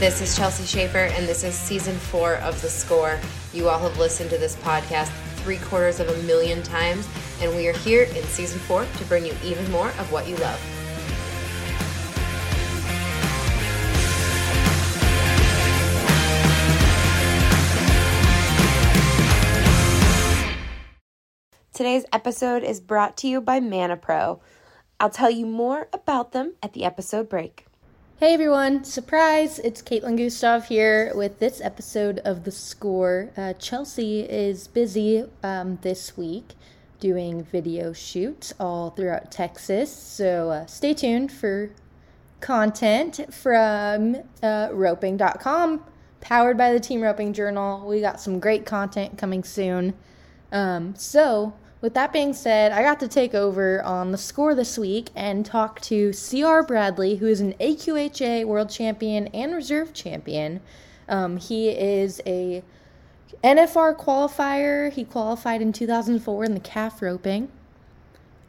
This is Chelsea Schaefer, and this is Season 4 of The Score. You all have listened to this podcast 750,000 times, and we are here in Season 4 to bring you even more of what you love. Today's episode is brought to you by Mana Pro. I'll tell you more about them at the episode break. Hey everyone, surprise, it's Caitlin Gustav here with this episode of The Score. Chelsea is busy this week doing video shoots all throughout Texas, so stay tuned for content from roping.com, powered by the Team Roping Journal. We got some great content coming soon. With that being said, I got to take over on The Score this week and talk to CR Bradley, who is an AQHA world champion and reserve champion. He is a NFR qualifier. He qualified in 2004 in the calf roping.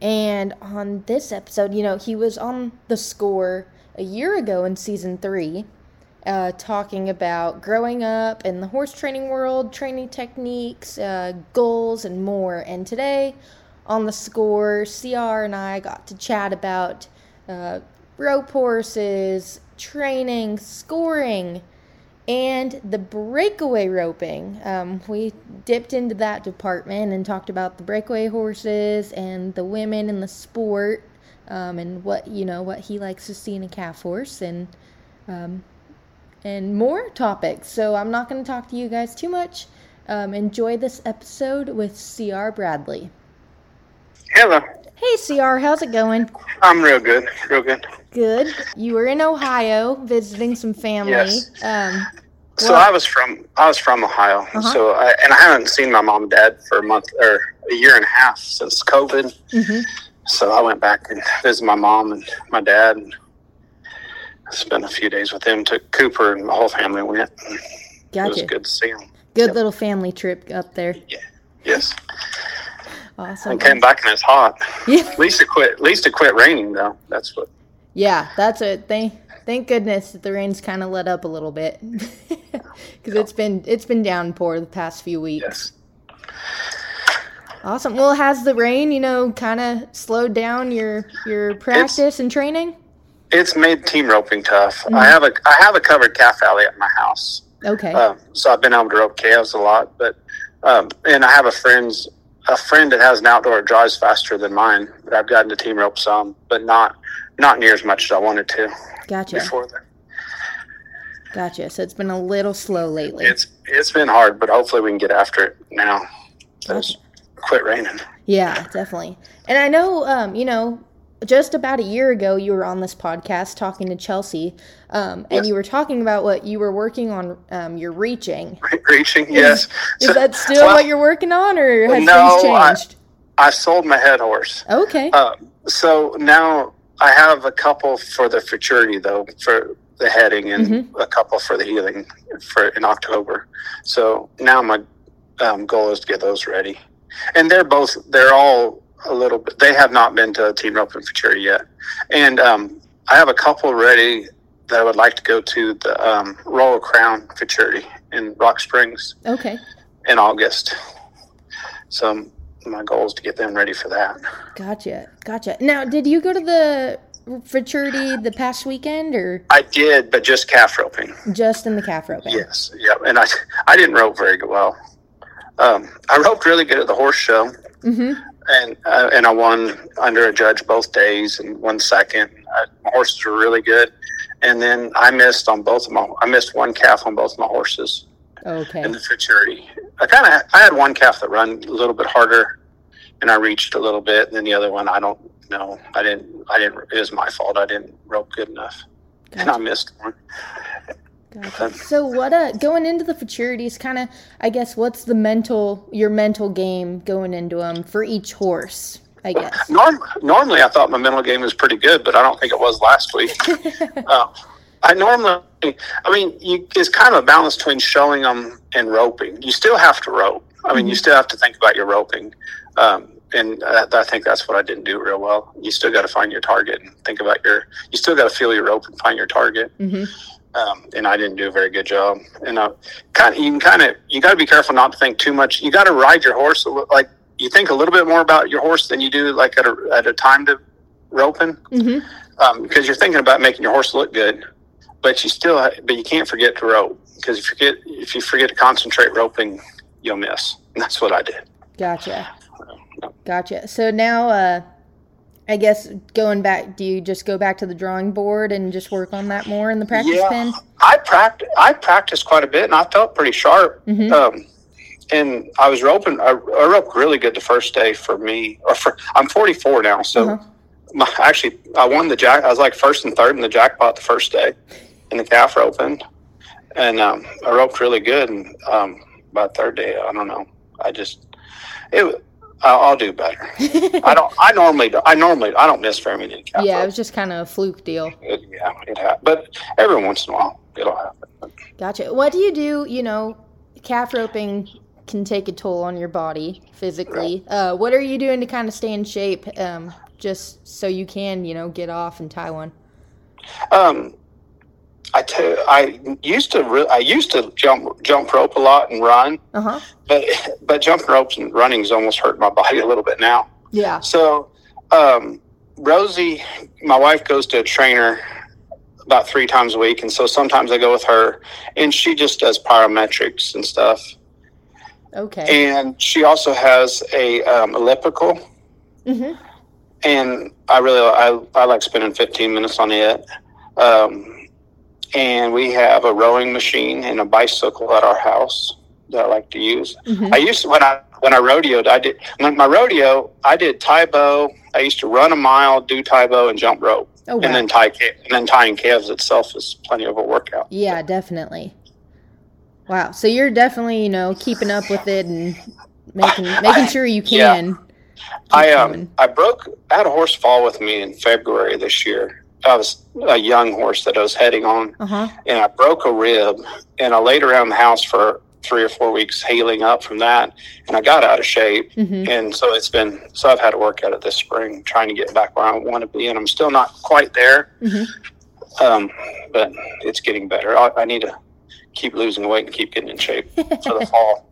And on this episode, you know, he was on The Score a year ago in Season 3, talking about growing up in the horse training world, training techniques, goals, and more. And today on The Score, CR and I got to chat about rope horses, training, scoring, and the breakaway roping. We dipped into that department and talked about the breakaway horses and the women in the sport, and what he likes to see in a calf horse, and more topics, so I'm not going to talk to you guys too much. Enjoy this episode with CR Bradley. Hello. Hey, CR, how's it going? I'm real good. Good. You were in Ohio visiting some family. Yes. So I was from Ohio, so I haven't seen my mom and dad for a month or a year and a half since COVID. Mm-hmm. So I went back and visited my mom and my dad. And spent a few days with him, took Cooper, and the whole family went. Gotcha. It was good to see him. Good Little family trip up there. Yeah. Yes. Awesome. And came back and it's hot. Yeah. At least it quit raining though. That's what. Yeah, that's it. Thank goodness that the rain's kind of let up a little bit, because it's been downpour the past few weeks. Yes. Awesome. Well, has the rain, kind of slowed down your practice and training? It's made team roping tough. Mm-hmm. I have a covered calf alley at my house. Okay. So I've been able to rope calves a lot, but and I have a friend that has an outdoor that drives faster than mine. But I've gotten to team rope some, but not near as much as I wanted to. Gotcha. Before that. Gotcha. So it's been a little slow lately. It's been hard, but hopefully we can get after it now. Gotcha. Quit raining. Yeah, definitely. And I know, just about a year ago, you were on this podcast talking to Chelsea, and you were talking about what you were working on, your reaching. Reaching, yes. Is that still what you're working on, or has things changed? I sold my head horse. Okay. So now I have a couple for the futurity, though, for the heading, and a couple for the healing in October. So now my goal is to get those ready. And they're all a little bit. They have not been to Team Roping Futurity yet, and I have a couple ready that I would like to go to the Royal Crown Futurity in Rock Springs. Okay. In August, so my goal is to get them ready for that. Gotcha. Now, did you go to the Futurity the past weekend, or? I did, but just calf roping. Just in the calf roping. Yes. Yep. And I didn't rope very well. I roped really good at the horse show. Mm-hmm. And I won under a judge both days and 1 second. My horses were really good, and then I missed one calf on both of my horses. Okay. In the futurity, I had one calf that run a little bit harder, and I reached a little bit, and then the other one I don't know. It was my fault. I didn't rope good enough, and I missed one. Gotcha. So what going into the futurities, kind of, I guess, what's your mental game going into them for each horse, I guess? Normally I thought my mental game was pretty good, but I don't think it was last week. It's kind of a balance between showing them and roping. You still have to rope. You still have to think about your roping. I think that's what I didn't do real well. You still got to find your target and think about you still got to feel your rope and find your target. And I didn't do a very good job. And you got to be careful not to think too much. You got to ride your horse. Like, you think a little bit more about your horse than you do like at a time to roping, because you're thinking about making your horse look good, but you can't forget to rope, because if you forget to concentrate roping, you'll miss. And that's what I did. Gotcha. So now, I guess going back, do you just go back to the drawing board and just work on that more in the practice pen? I practiced quite a bit, and I felt pretty sharp. Mm-hmm. And I was roping. I roped really good the first day for me. I'm 44 now, so I won the jack. I was like first and third in the jackpot the first day in the calf roping, and I roped really good. And by the third day, I don't know. I'll do better. I don't miss very many calf. Yeah, ropes. It was just kind of a fluke deal. It happened, but every once in a while it'll happen. Gotcha. What do you do? You know, calf roping can take a toll on your body physically. Right. What are you doing to kind of stay in shape, just so you can, get off and tie one? I used to jump rope a lot and run, but jumping ropes and running's almost hurt my body a little bit now. Yeah. So, Rosie, my wife, goes to a trainer about 3 times a week, and so sometimes I go with her, and she just does plyometrics and stuff. Okay. And she also has a elliptical. Mm-hmm. And I like spending 15 minutes on it. And we have a rowing machine and a bicycle at our house that I like to use. Mm-hmm. I used to, when I rodeoed, I did Taibo. I used to run a mile, do Taibo, and jump rope. Oh, wow. And then tying calves itself is plenty of a workout. Yeah, definitely. Wow. So you're definitely, keeping up with it and making sure you can. Yeah. I had a horse fall with me in February this year. I was a young horse that I was heading on, and I broke a rib, and I laid around the house for 3 or 4 weeks healing up from that, and I got out of shape, and so so I've had to work at it this spring, trying to get back where I want to be, and I'm still not quite there, but it's getting better. I need to keep losing weight and keep getting in shape for the fall.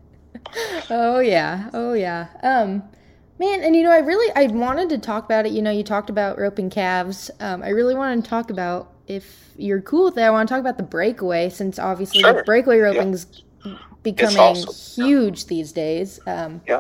Oh yeah. Man, and I wanted to talk about it. You talked about roping calves. I really wanted to talk about, if you're cool with that, I want to talk about the breakaway, since obviously the breakaway roping's becoming huge these days. And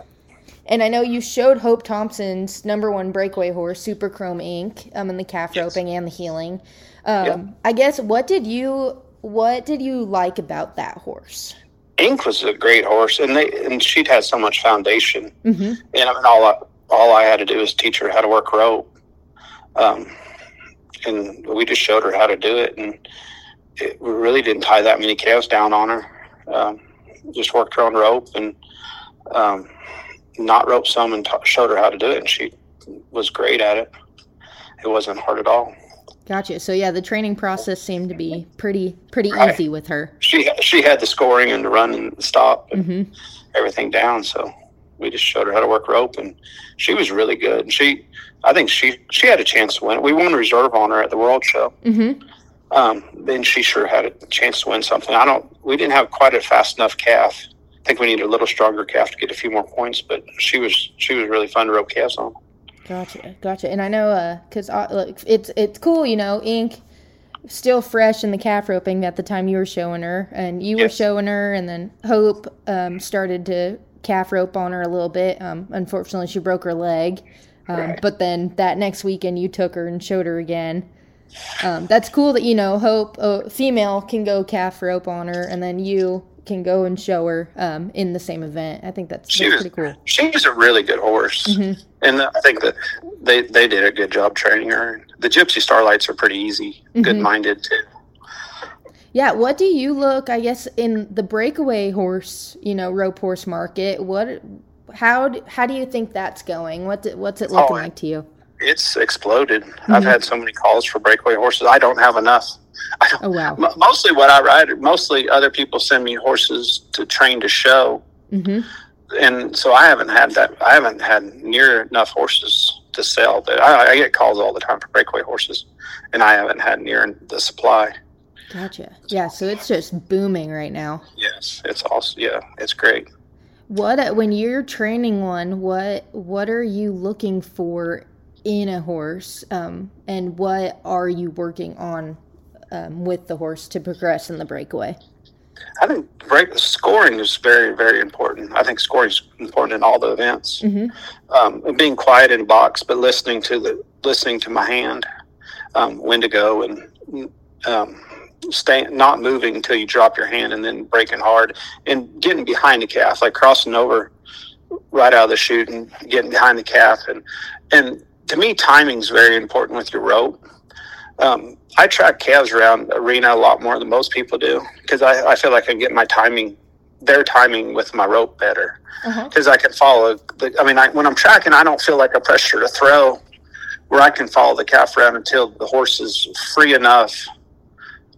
I know you showed Hope Thompson's #1 breakaway horse, Super Chrome Inc., in the calf roping and the healing. I guess, what did you like about that horse? Inc. was a great horse, and she'd had so much foundation. And I mean, all I had to do was teach her how to work rope, and we just showed her how to do it, and we really didn't tie that many calves down on her. Just worked her on rope and not rope some, and showed her how to do it, and she was great at it. It wasn't hard at all. Gotcha. So yeah, the training process seemed to be pretty easy with her. She had the scoring and the run and the stop and everything down. So we just showed her how to work rope, and she was really good. And I think she had a chance to win. We won reserve on her at the World Show. Then she sure had a chance to win something. We didn't have quite a fast enough calf. I think we needed a little stronger calf to get a few more points. But she was really fun to rope calves on. Gotcha. And I know, because look, it's cool, Inc. still fresh in the calf roping at the time you were showing her, and you were showing her, and then Hope started to calf rope on her a little bit. Unfortunately, she broke her leg, but then that next weekend you took her and showed her again. That's cool that, Hope, female, can go calf rope on her, and then you can go and show her in the same event. I think that's pretty cool. She was a really good horse, and I think that they did a good job training her. The Gypsy Starlights are pretty easy, good-minded too. Yeah, what do you look, I guess, in the breakaway horse, rope horse market? How do you think that's going? What's it looking like to you? It's exploded. I've had so many calls for breakaway horses. I don't have enough. Oh, wow. Mostly what I ride, other people send me horses to train to show. And so I haven't had that. I haven't had near enough horses to sell. I get calls all the time for breakaway horses, and I haven't had near the supply. Gotcha. Yeah, so it's just booming right now. Yes, it's awesome. Yeah, it's great. What when you're training one, what are you looking for in a horse, and what are you working on with the horse to progress in the breakaway? I think scoring is very, very important. I think scoring is important in all the events. Mm-hmm. Being quiet in a box, but listening to my hand, when to go, and staying not moving until you drop your hand, and then breaking hard and getting behind the calf, like crossing over right out of the chute and getting behind the calf. And to me, timing is very important with your rope. I track calves around arena a lot more than most people do, because I feel like I can get my timing, their timing with my rope better, because I can follow. When I'm tracking, I don't feel like a pressure to throw, where I can follow the calf around until the horse is free enough.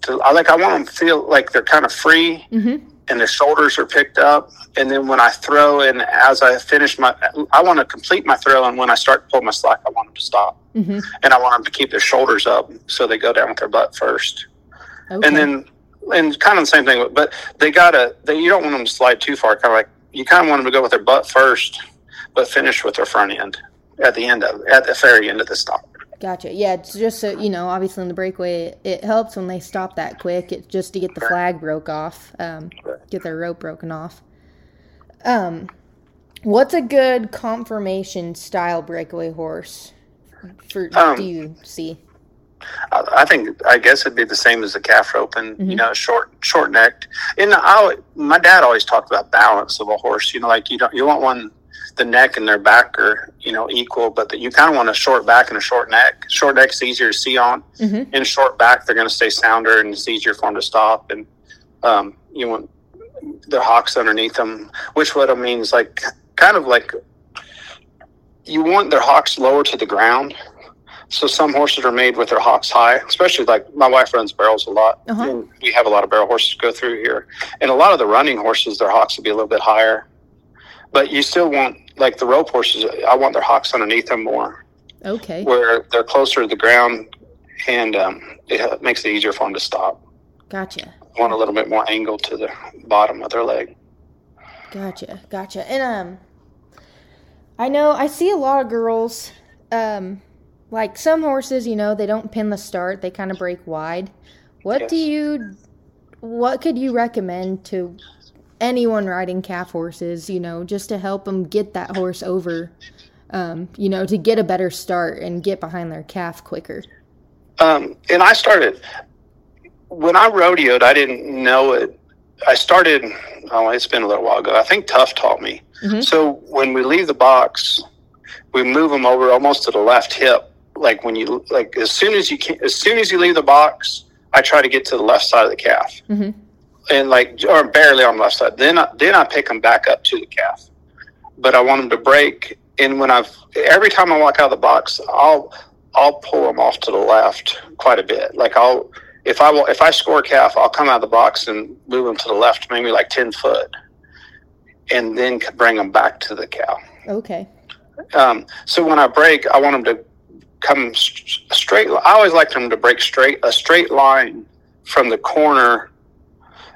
I want them to feel like they're kind of free, mm-hmm. and their shoulders are picked up. And then when I throw, and as I finish I want to complete my throw. And when I start to pull my slack, I want them to stop. Mm-hmm. And I want them to keep their shoulders up, so they go down with their butt first. Okay. And kind of the same thing, but you don't want them to slide too far. Kind of like, you kind of want them to go with their butt first, but finish with their front end at the very end of the stop. Gotcha. Yeah, it's just so, obviously in the breakaway, it helps when they stop that quick. It's just to get the flag broke off, get their rope broken off. What's a good conformation style breakaway horse do you see? I guess it'd be the same as the calf rope, and mm-hmm. Short necked. And my dad always talked about balance of a horse. You want one. The neck and their back are equal, but you kind of want a short back and a short neck. Short neck's easier to see on, mm-hmm. and short back, they're going to stay sounder, and it's easier for them to stop. And you want the hocks underneath them, which what it means, like, kind of like, you want their hocks lower to the ground. So some horses are made with their hocks high, especially like my wife runs barrels a lot. Uh-huh. And we have a lot of barrel horses go through here, and a lot of the running horses, their hocks will be a little bit higher. But you still want, like the rope horses, I want their hocks underneath them more. Okay. Where they're closer to the ground, and it makes it easier for them to stop. Gotcha. I want a little bit more angle to the bottom of their leg. Gotcha. And I know I see a lot of girls, like some horses, they don't pin the start. They kind of break wide. What could you recommend to anyone riding calf horses, just to help them get that horse over, to get a better start and get behind their calf quicker? And I started, when I rodeoed, I didn't know it. I started, it's been a little while ago. I think Tough taught me. Mm-hmm. So when we leave the box, we move them over almost to the left hip. Like as soon as you leave the box, I try to get to the left side of the calf. Mm-hmm. And or barely on the left side. Then I pick them back up to the calf, but I want them to break. And when every time I walk out of the box, I'll pull them off to the left quite a bit. Like if I score a calf, I'll come out of the box and move them to the left, maybe like 10 foot, and then bring them back to the calf. Okay. So when I break, I want them to come straight. I always like them to break a straight line from the corner,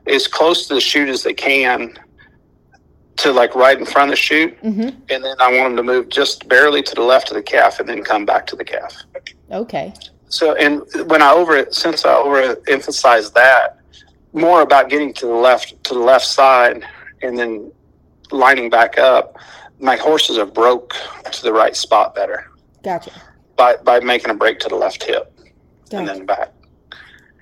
as close to the chute as they can, to like right in front of the chute. Mm-hmm. And then I want them to move just barely to the left of the calf and then come back to the calf. Okay. So, and when since I overemphasized that, more about getting to the left side and then lining back up, my horses have broke to the right spot better. Gotcha. By making a break to the left hip, gotcha. And then back.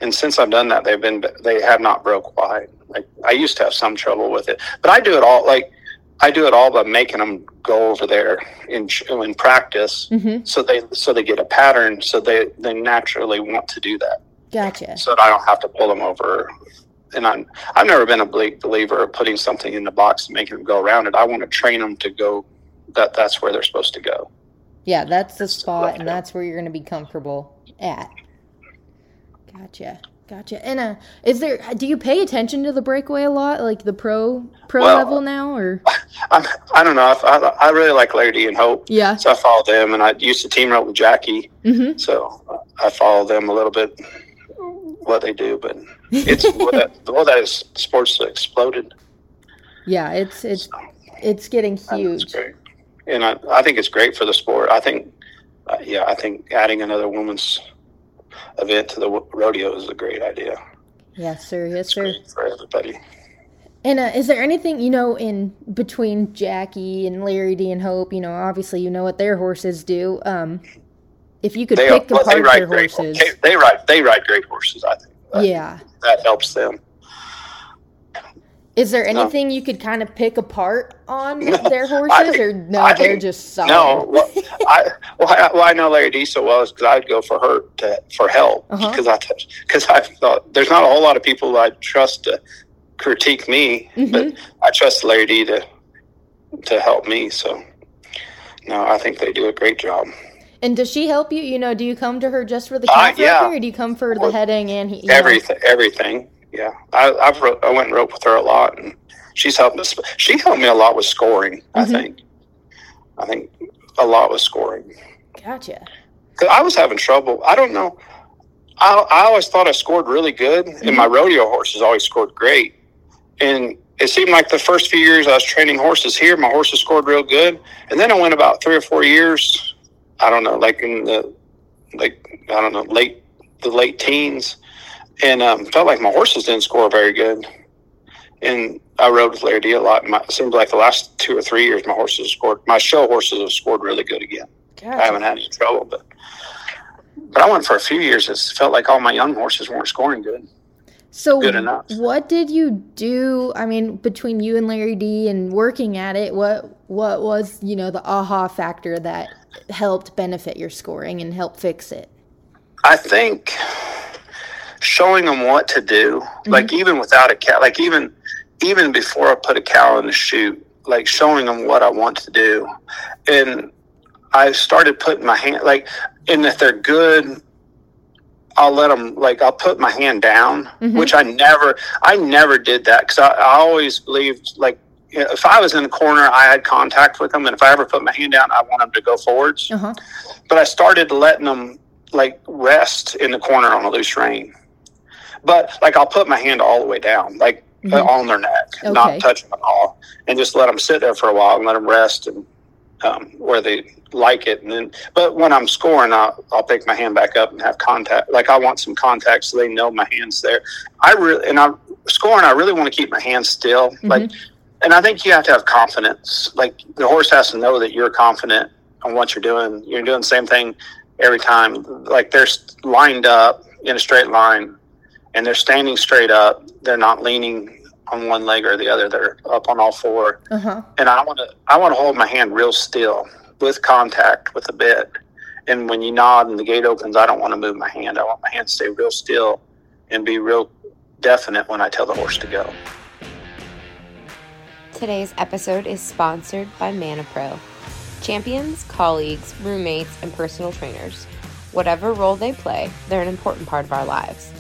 And since I've done that, they have not broke wide. Like, I used to have some trouble with it, but I do it all by making them go over there in practice, mm-hmm. so they get a pattern, so they naturally want to do that. Gotcha. So that I don't have to pull them over. And I've never been a big believer of putting something in the box and making them go around it. I want to train them to go. That's where they're supposed to go. Yeah, that's the spot, and that's where you're going to be comfortable at. Gotcha. And do you pay attention to the breakaway a lot, like the pro level now, or? I don't know. I really like Lari Dee and Hope. Yeah. So I follow them, and I used to team rope with Jackie. Mm-hmm. So I follow them a little bit what they do, but it's well, that is sports that exploded. Yeah, it's getting huge. It's great. And I think it's great for the sport. I think, I think adding another women's event to the rodeo is a great idea. Yes, sir. Yes, it's sir. Great for everybody. And is there anything, in between Jackie and Lari Dee and Hope, obviously what their horses do. If you could pick apart their horses. They ride great horses, I think. That helps them. Is there anything you could kind of pick apart on their horses, they're just solid? No, I know Lari Dee so well is because I'd go for her for help because I thought there's not a whole lot of people I trust to critique me, but I trust Lari Dee to help me. So, no, I think they do a great job. And does she help you? Do you come to her just for the calf roping, or do you come for the heading and everything? Yeah, I went and roped with her a lot, and she's helped us. She helped me a lot with scoring. I think a lot with scoring. Gotcha. Because I was having trouble. I don't know. I always thought I scored really good, and my rodeo horses always scored great. And it seemed like the first few years I was training horses here, my horses scored real good, and then I went about 3 or 4 years. I don't know, late teens. And felt like my horses didn't score very good. And I rode with Lari Dee a lot. It seems like the last 2 or 3 years, my show horses have scored really good again. Gotcha. I haven't had any trouble, but I went for a few years. It felt like all my young horses weren't scoring good. So good enough. What did you do, between you and Lari Dee and working at it, what was, the aha factor that helped benefit your scoring and help fix it? I think showing them what to do, even without a cow, even before I put a cow in the chute, showing them what I want to do. And I started putting my hand, and if they're good, I'll let them, I'll put my hand down, which I never did that. Cause I always believed if I was in the corner, I had contact with them. And if I ever put my hand down, I want them to go forwards. But I started letting them rest in the corner on a loose rein. But, I'll put my hand all the way down, on their neck, not touching them at all, and just let them sit there for a while and let them rest and where they like it. And then, but when I'm scoring, I'll pick my hand back up and have contact. I want some contact so they know my hand's there. I'm scoring, I really want to keep my hand still. And I think you have to have confidence. The horse has to know that you're confident on what you're doing. You're doing the same thing every time. They're lined up in a straight line. And they're standing straight up. They're not leaning on one leg or the other. They're up on all four. And I want to hold my hand real still with contact with the bit. And when you nod and the gate opens, I don't want to move my hand. I want my hand to stay real still and be real definite when I tell the horse to go. Today's episode is sponsored by Mana Pro. Champions, colleagues, roommates, and personal trainers. Whatever role they play, they're an important part of our lives.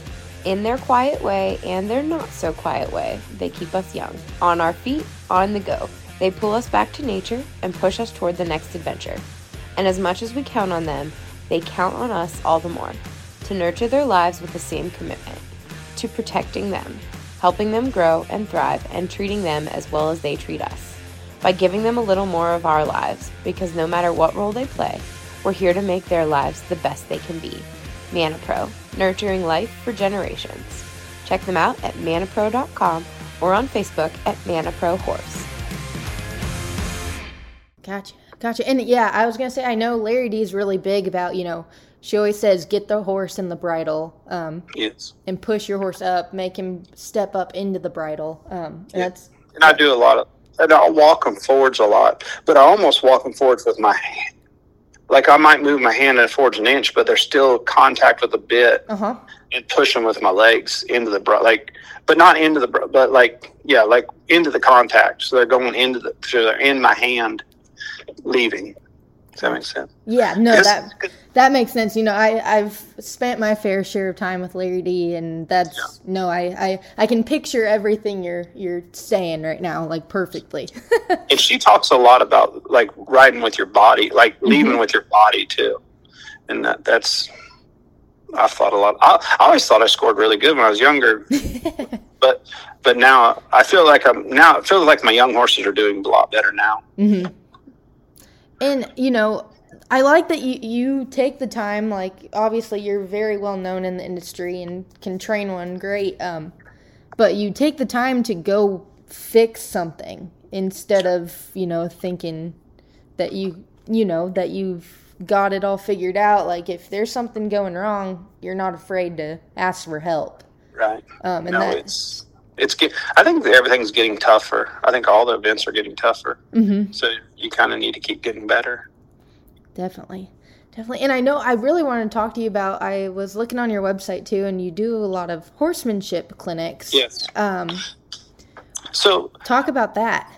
In their quiet way and their not-so-quiet way, they keep us young, on our feet, on the go. They pull us back to nature and push us toward the next adventure. And as much as we count on them, they count on us all the more to nurture their lives with the same commitment, to protecting them, helping them grow and thrive, and treating them as well as they treat us, by giving them a little more of our lives, because no matter what role they play, we're here to make their lives the best they can be. Mana Pro, nurturing life for generations. Check them out at manapro.com or on Facebook at Mana Pro Horse. Gotcha. And yeah, I was going to say, I know Lari Dee is really big about, she always says, get the horse in the bridle. Yes. And push your horse up, make him step up into the bridle. And I do a lot of, and I'll walk him forwards a lot, but I almost walk him forwards with my hand. I might move my hand and forwards an inch, but there's still contact with the bit and push them with my legs into the into the contact. So they're going so they're in my hand, leaving. Does that make sense? Yeah, no, that makes sense. I've spent my fair share of time with Lari Dee, and that's I can picture everything you're saying right now, perfectly. And she talks a lot about riding with your body, leaving with your body too, and that's I fought a lot. I always thought I scored really good when I was younger, but now I feel like it feels like my young horses are doing a lot better now. Mm-hmm. And I like that you take the time. Like, obviously, you're very well known in the industry and can train one great. But you take the time to go fix something instead of thinking that that you've got it all figured out. Like, if there's something going wrong, you're not afraid to ask for help. Right. I think everything's getting tougher. I think all the events are getting tougher. Mm-hmm. So you kind of need to keep getting better. Definitely. And I know I really wanted to talk to you about, I was looking on your website too, and you do a lot of horsemanship clinics. Yes. So talk about that.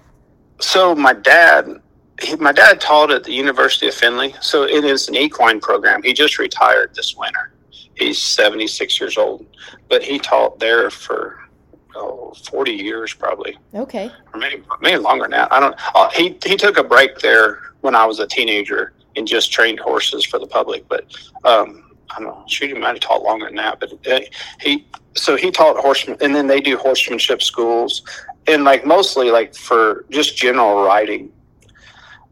So my dad taught at the University of Findlay. So it is an equine program. He just retired this winter. He's 76 years old, but he taught there for 40 years probably. Okay. Or maybe longer now. I don't. He took a break there when I was a teenager and just trained horses for the public. But I don't know. Shoot, he might have taught longer than that. But he taught horsemen, and then they do horsemanship schools, and mostly for just general riding.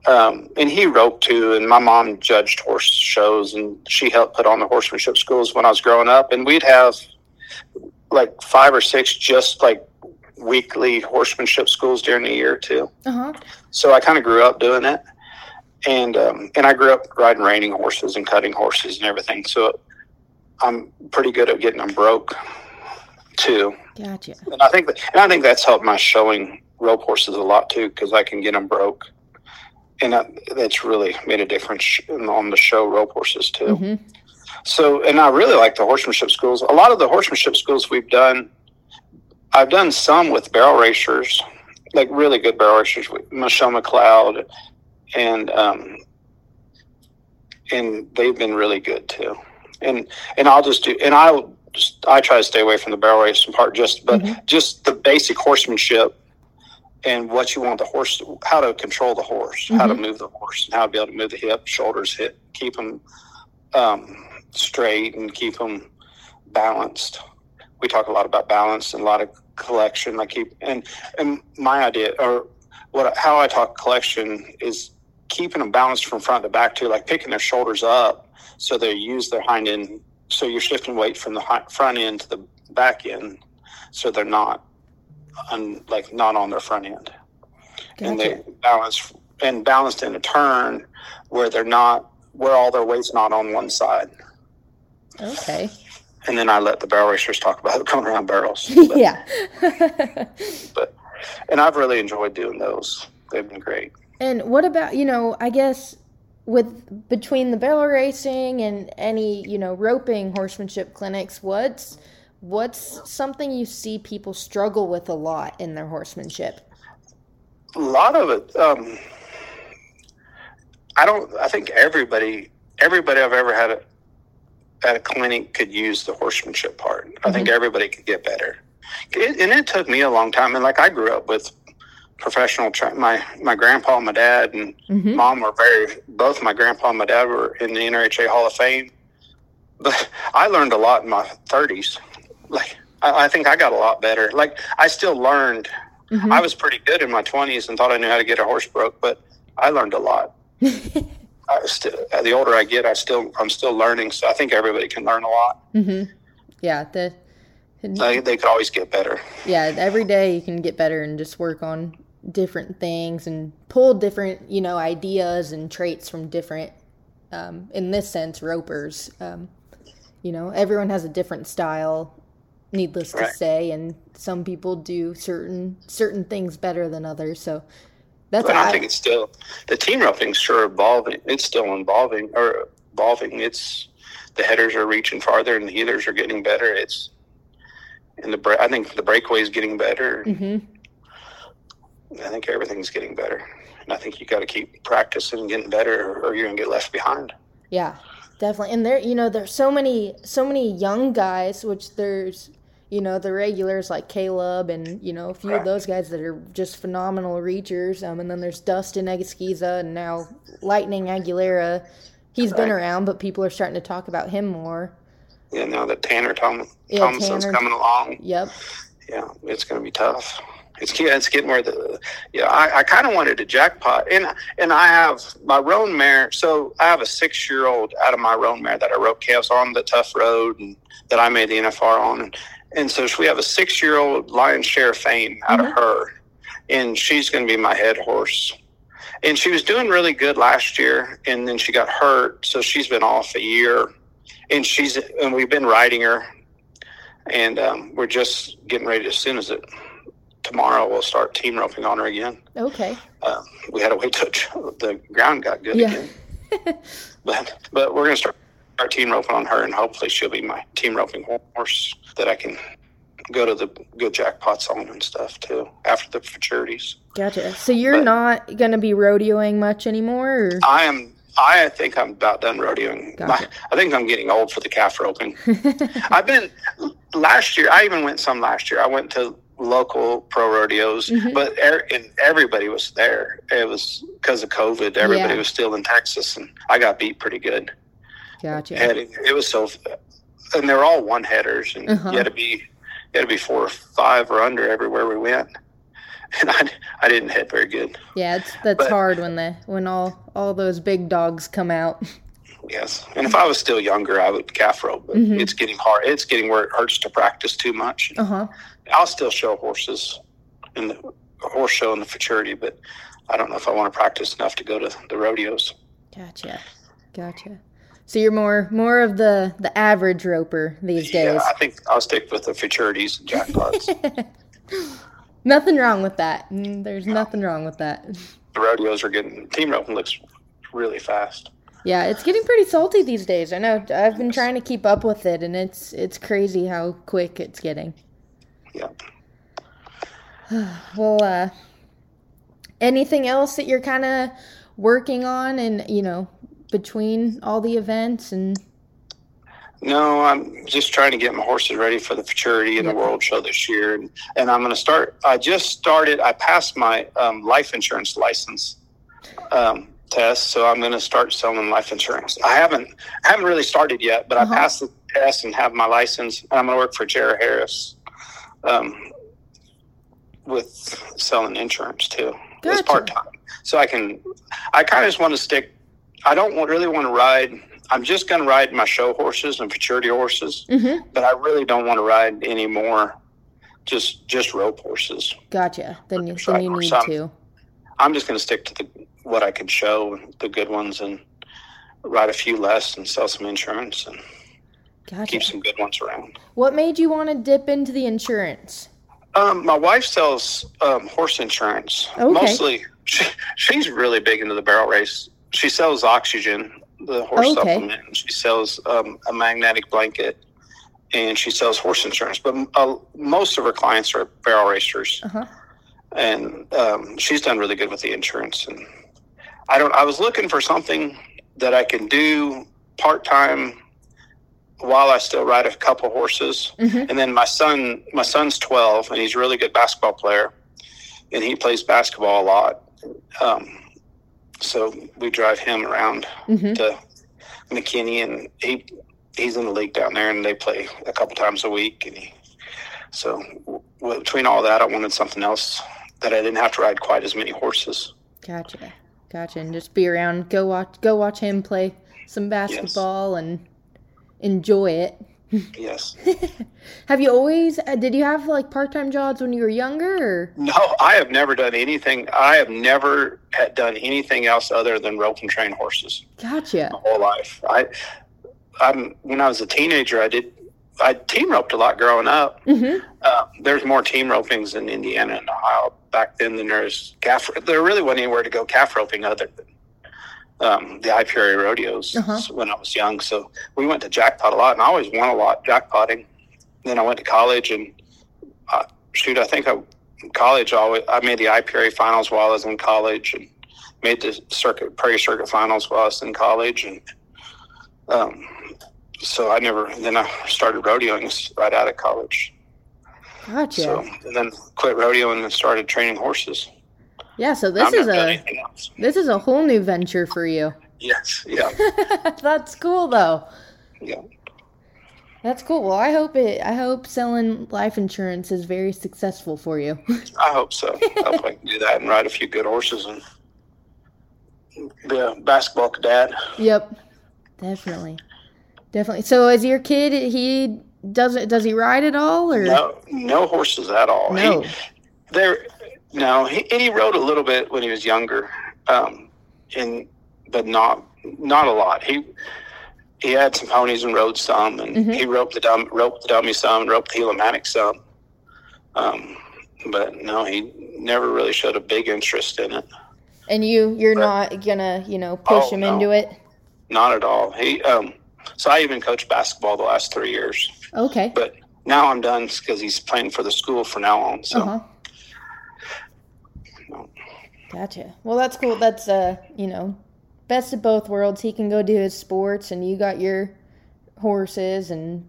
And he roped too, and my mom judged horse shows, and she helped put on the horsemanship schools when I was growing up. And we'd have 5 or 6 just weekly horsemanship schools during the year too. Uh-huh. So I kind of grew up doing it, and I grew up riding reining horses and cutting horses and everything. So I'm pretty good at getting them broke too. Gotcha. And I think that's helped my showing rope horses a lot too, because I can get them broke. And that's really made a difference on the show rope horses too. Mm-hmm. So, and I really like the horsemanship schools. A lot of the horsemanship schools we've done, I've done some with barrel racers, really good barrel racers, with Michelle McLeod, and they've been really good too. I try to stay away from the barrel racing part, just the basic horsemanship. And what you want the horse, how to control the horse, mm-hmm. how to move the horse, and how to be able to move the hip, shoulders, keep them straight and keep them balanced. We talk a lot about balance and a lot of collection. And my idea, or how I talk collection, is keeping them balanced from front to back too, picking their shoulders up so they use their hind end. So you're shifting weight from the front end to the back end, so they're not not on their front end. Gotcha. And they balanced in a turn where they're not, where all their weight's not on one side. Okay. And then I let the barrel racers talk about it, coming around barrels. But, yeah. And I've really enjoyed doing those. They've been great. And what about, I guess with between the barrel racing and any, roping horsemanship clinics, What's something you see people struggle with a lot in their horsemanship? A lot of it. I think everybody I've ever had at a clinic could use the horsemanship part. Mm-hmm. I think everybody could get better. It took me a long time. And I grew up with professional, my grandpa and my dad and mm-hmm. mom were both my grandpa and my dad were in the NRHA Hall of Fame. But I learned a lot in my 30s. I think I got a lot better. I still learned. Mm-hmm. I was pretty good in my 20s and thought I knew how to get a horse broke, but I learned a lot. The older I get, I'm still learning. So I think everybody can learn a lot. Mm-hmm. Yeah. They could always get better. Yeah. Every day you can get better and just work on different things and pull different, ideas and traits from different, in this sense, ropers. Everyone has a different style. Needless right. to say, and some people do certain things better than others. So that's. But I think it's still the team roping's sure evolving. It's still evolving. It's the headers are reaching farther, and the heelers are getting better. It's and the I think the breakaway is getting better. Mm-hmm. I think everything's getting better, and I think you got to keep practicing and getting better, or you're gonna get left behind. Yeah. Definitely. And there's so many young guys, which there's, the regulars like Caleb and, a few right. of those guys that are just phenomenal reachers. And then there's Dustin Agasquiza and now Lightning Aguilera. He's right. been around, but people are starting to talk about him more. you know, that Tanner Thomason's coming along. Yep. Yeah, it's going to be tough. It's getting where the I kind of wanted a jackpot, and I have my roan mare. So I have a 6-year-old out of my roan mare that I roped calves on the tough road, and that I made the NFR on, and so we have a 6-year-old lion's share of fame out of her, and she's going to be my head horse. And she was doing really good last year, and then she got hurt, so she's been off a year, and we've been riding her, and we're just getting ready tomorrow we'll start team roping on her again. Okay. We had to wait till the ground got good again, but we're gonna start team roping on her, and hopefully she'll be my team roping horse that I can go to the good jackpots on and stuff too after the futurities. Gotcha. So you're not gonna be rodeoing much anymore? Or? I think I'm about done rodeoing. Gotcha. I think I'm getting old for the calf roping. I even went some last year. I went to local pro rodeos, but and everybody was there. It was because of COVID. Everybody was still in Texas, and I got beat pretty good. Gotcha. It was so, and they were all one headers, and you had to be 4 or 5 or under everywhere we went. And I didn't hit very good. Yeah, that's hard when all those big dogs come out. Yes, and if I was still younger, I would calf rope. But it's getting hard. It's getting where it hurts to practice too much. I'll still show horses in the horse show in the futurity, but I don't know if I want to practice enough to go to the rodeos. Gotcha. So you're more of the average roper these days. Yeah, I think I'll stick with the futurities and jackpots. Nothing wrong with that. There's nothing wrong with that. The rodeos are getting, team roping looks really fast. Yeah, it's getting pretty salty these days. I know. I've been trying to keep up with it, and it's crazy how quick it's getting. Yeah. Well, anything else that you're kind of working on, and between all the events and? No, I'm just trying to get my horses ready for the futurity and the World Show this year, and I'm going to start. I just started. I passed my life insurance license test, so I'm going to start selling life insurance. I haven't really started yet, but I passed the test and have my license, and I'm going to work for Jared Harris with selling insurance too. Gotcha. It's part time, so I kind of just want to stick. I don't really want to ride. I'm just going to ride my show horses and futurity horses, but I really don't want to ride any more just rope horses. Gotcha. Then you need to. I'm just going to stick to what I can show, the good ones, and ride a few less and sell some insurance and keep some good ones around. What made you want to dip into the insurance? My wife sells horse insurance. Okay. Mostly, she's really big into the barrel race. She sells oxygen, the horse supplement, and she sells a magnetic blanket, and she sells horse insurance. But most of her clients are barrel racers, and she's done really good with the insurance. And I was looking for something that I can do part time while I still ride a couple horses. And then my son's 12, and he's a really good basketball player, and he plays basketball a lot. So we drive him around to McKinney, and he's in the league down there, and they play a couple times a week. And between all that, I wanted something else that I didn't have to ride quite as many horses. Gotcha. And just be around, go watch him play some basketball and enjoy it. Yes. Have you always? Did you have part-time jobs when you were younger? Or? No, I have never done anything. I have never done anything else other than rope and train horses. Gotcha. My whole life. When I was a teenager, I team roped a lot growing up. There's more team ropings in Indiana and Ohio back then than there is calf. There really wasn't anywhere to go calf roping other than the IPRA rodeos when I was young. So we went to jackpot a lot, and I always won a lot jackpotting. Then I went to college, and I made the IPRA finals while I was in college, and made the Prairie Circuit finals while I was in college. And so I started rodeoing right out of college. Gotcha. So, and then quit rodeoing and started training horses. Yeah, so this is a whole new venture for you. Yes, yeah. That's cool, though. Yeah. That's cool. Well, I hope selling life insurance is very successful for you. I hope so. I hope I can do that and ride a few good horses and be a basketball dad. Yep. Definitely. So is your kid, does he ride at all, or? No horses at all. No. He rode a little bit when he was younger. But not a lot. He had some ponies and rode some, and mm-hmm. he roped the dummy some, and roped the helomatic some. But no, he never really showed a big interest in it. And you're not gonna, push him into it? Not at all. He so I even coached basketball the last 3 years. Okay. But now I'm done because he's playing for the school from now on. So. Uh-huh. Gotcha. Well, that's cool. That's best of both worlds. He can go do his sports, and you got your horses, and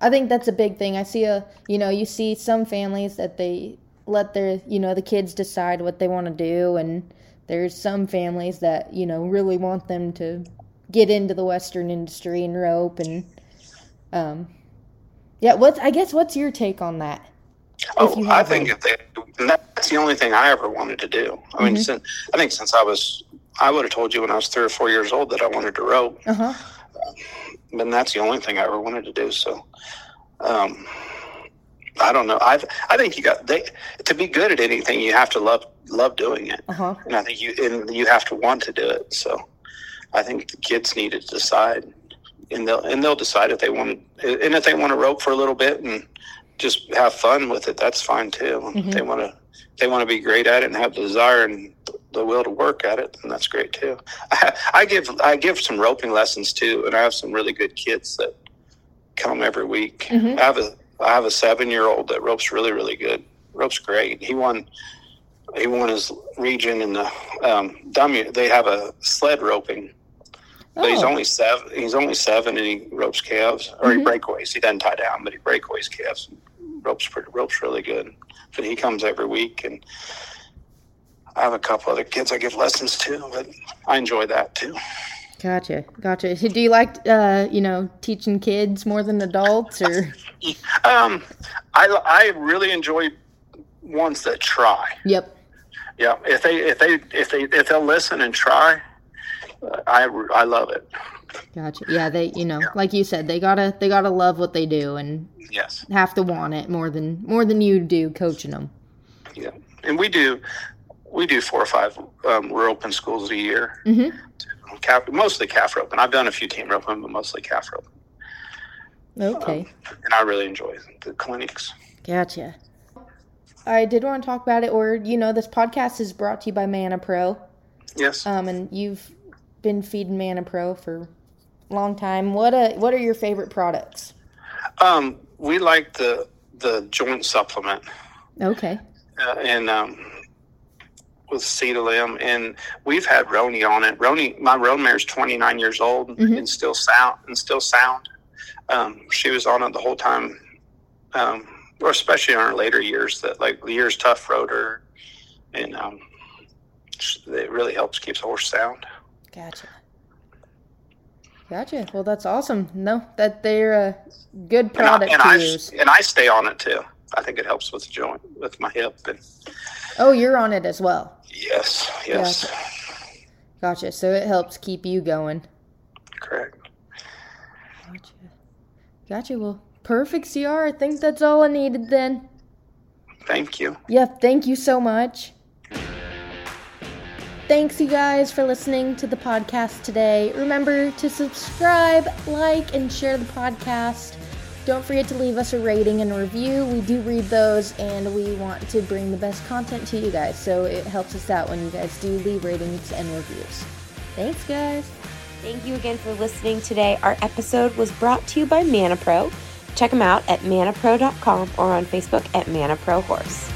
I think that's a big thing. I see you see some families that they let their, the kids decide what they want to do, and there's some families that, really want them to get into the Western industry and rope, and what's your take on that? Oh, I think that's the only thing I ever wanted to do. I mean, mm-hmm. I think since I would have told you when I was 3 or 4 years old that I wanted to rope. Uh-huh. And that's the only thing I ever wanted to do. So, I don't know. I think to be good at anything, you have to love doing it. Uh-huh. And I think you have to want to do it. So I think the kids need to decide, and they'll decide if they want to, and if they want to rope for a little bit and just have fun with it, that's fine too. Mm-hmm. If they want to be great at it and have the desire and the will to work at it, then that's great too. I give some roping lessons too, and I have some really good kids that come every week. Mm-hmm. I have a 7-year-old that ropes really, really good. Ropes great. He won his region in the dummy. They have a sled roping. But he's only seven, and he ropes calves, or mm-hmm. he breakaways. He doesn't tie down, but he breakaways calves. Ropes really good. But he comes every week, and I have a couple other kids I give lessons to, but I enjoy that too. Gotcha. Do you like teaching kids more than adults, or? I really enjoy ones that try. Yep. Yeah, if they'll listen and try. I love it. Gotcha. Yeah, like you said, they gotta love what they do, and yes, have to want it more than you do coaching them. Yeah, and we do 4 or 5 roping schools a year. Mm-hmm. Mostly calf roping. I've done a few team roping, but mostly calf roping. Okay. And I really enjoy the clinics. Gotcha. I did want to talk about it, or this podcast is brought to you by Mana Pro. Yes. And you've been feeding Mana Pro for a long time. What are your favorite products? We like the joint supplement. Okay. With Cedalim, and we've had Roni on it. Roni, my road mare is 29 years old, mm-hmm. and still sound. She was on it the whole time, or especially in her later years, that like the years tough rode her, and it really helps keep the horse sound. Gotcha. Well, that's awesome. No, that they're a good product to use. And I stay on it too. I think it helps with the joint, with my hip. And oh, you're on it as well. Yes. Gotcha. So it helps keep you going. Correct. Gotcha. Well, perfect, CR. I think that's all I needed then. Thank you. Yeah, thank you so much. Thanks, you guys, for listening to the podcast today. Remember to subscribe, like, and share the podcast. Don't forget to leave us a rating and review. We do read those, and we want to bring the best content to you guys, so it helps us out when you guys do leave ratings and reviews. Thanks, guys. Thank you again for listening today. Our episode was brought to you by Mana Pro. Check them out at manapro.com or on Facebook at Mana Pro Horse.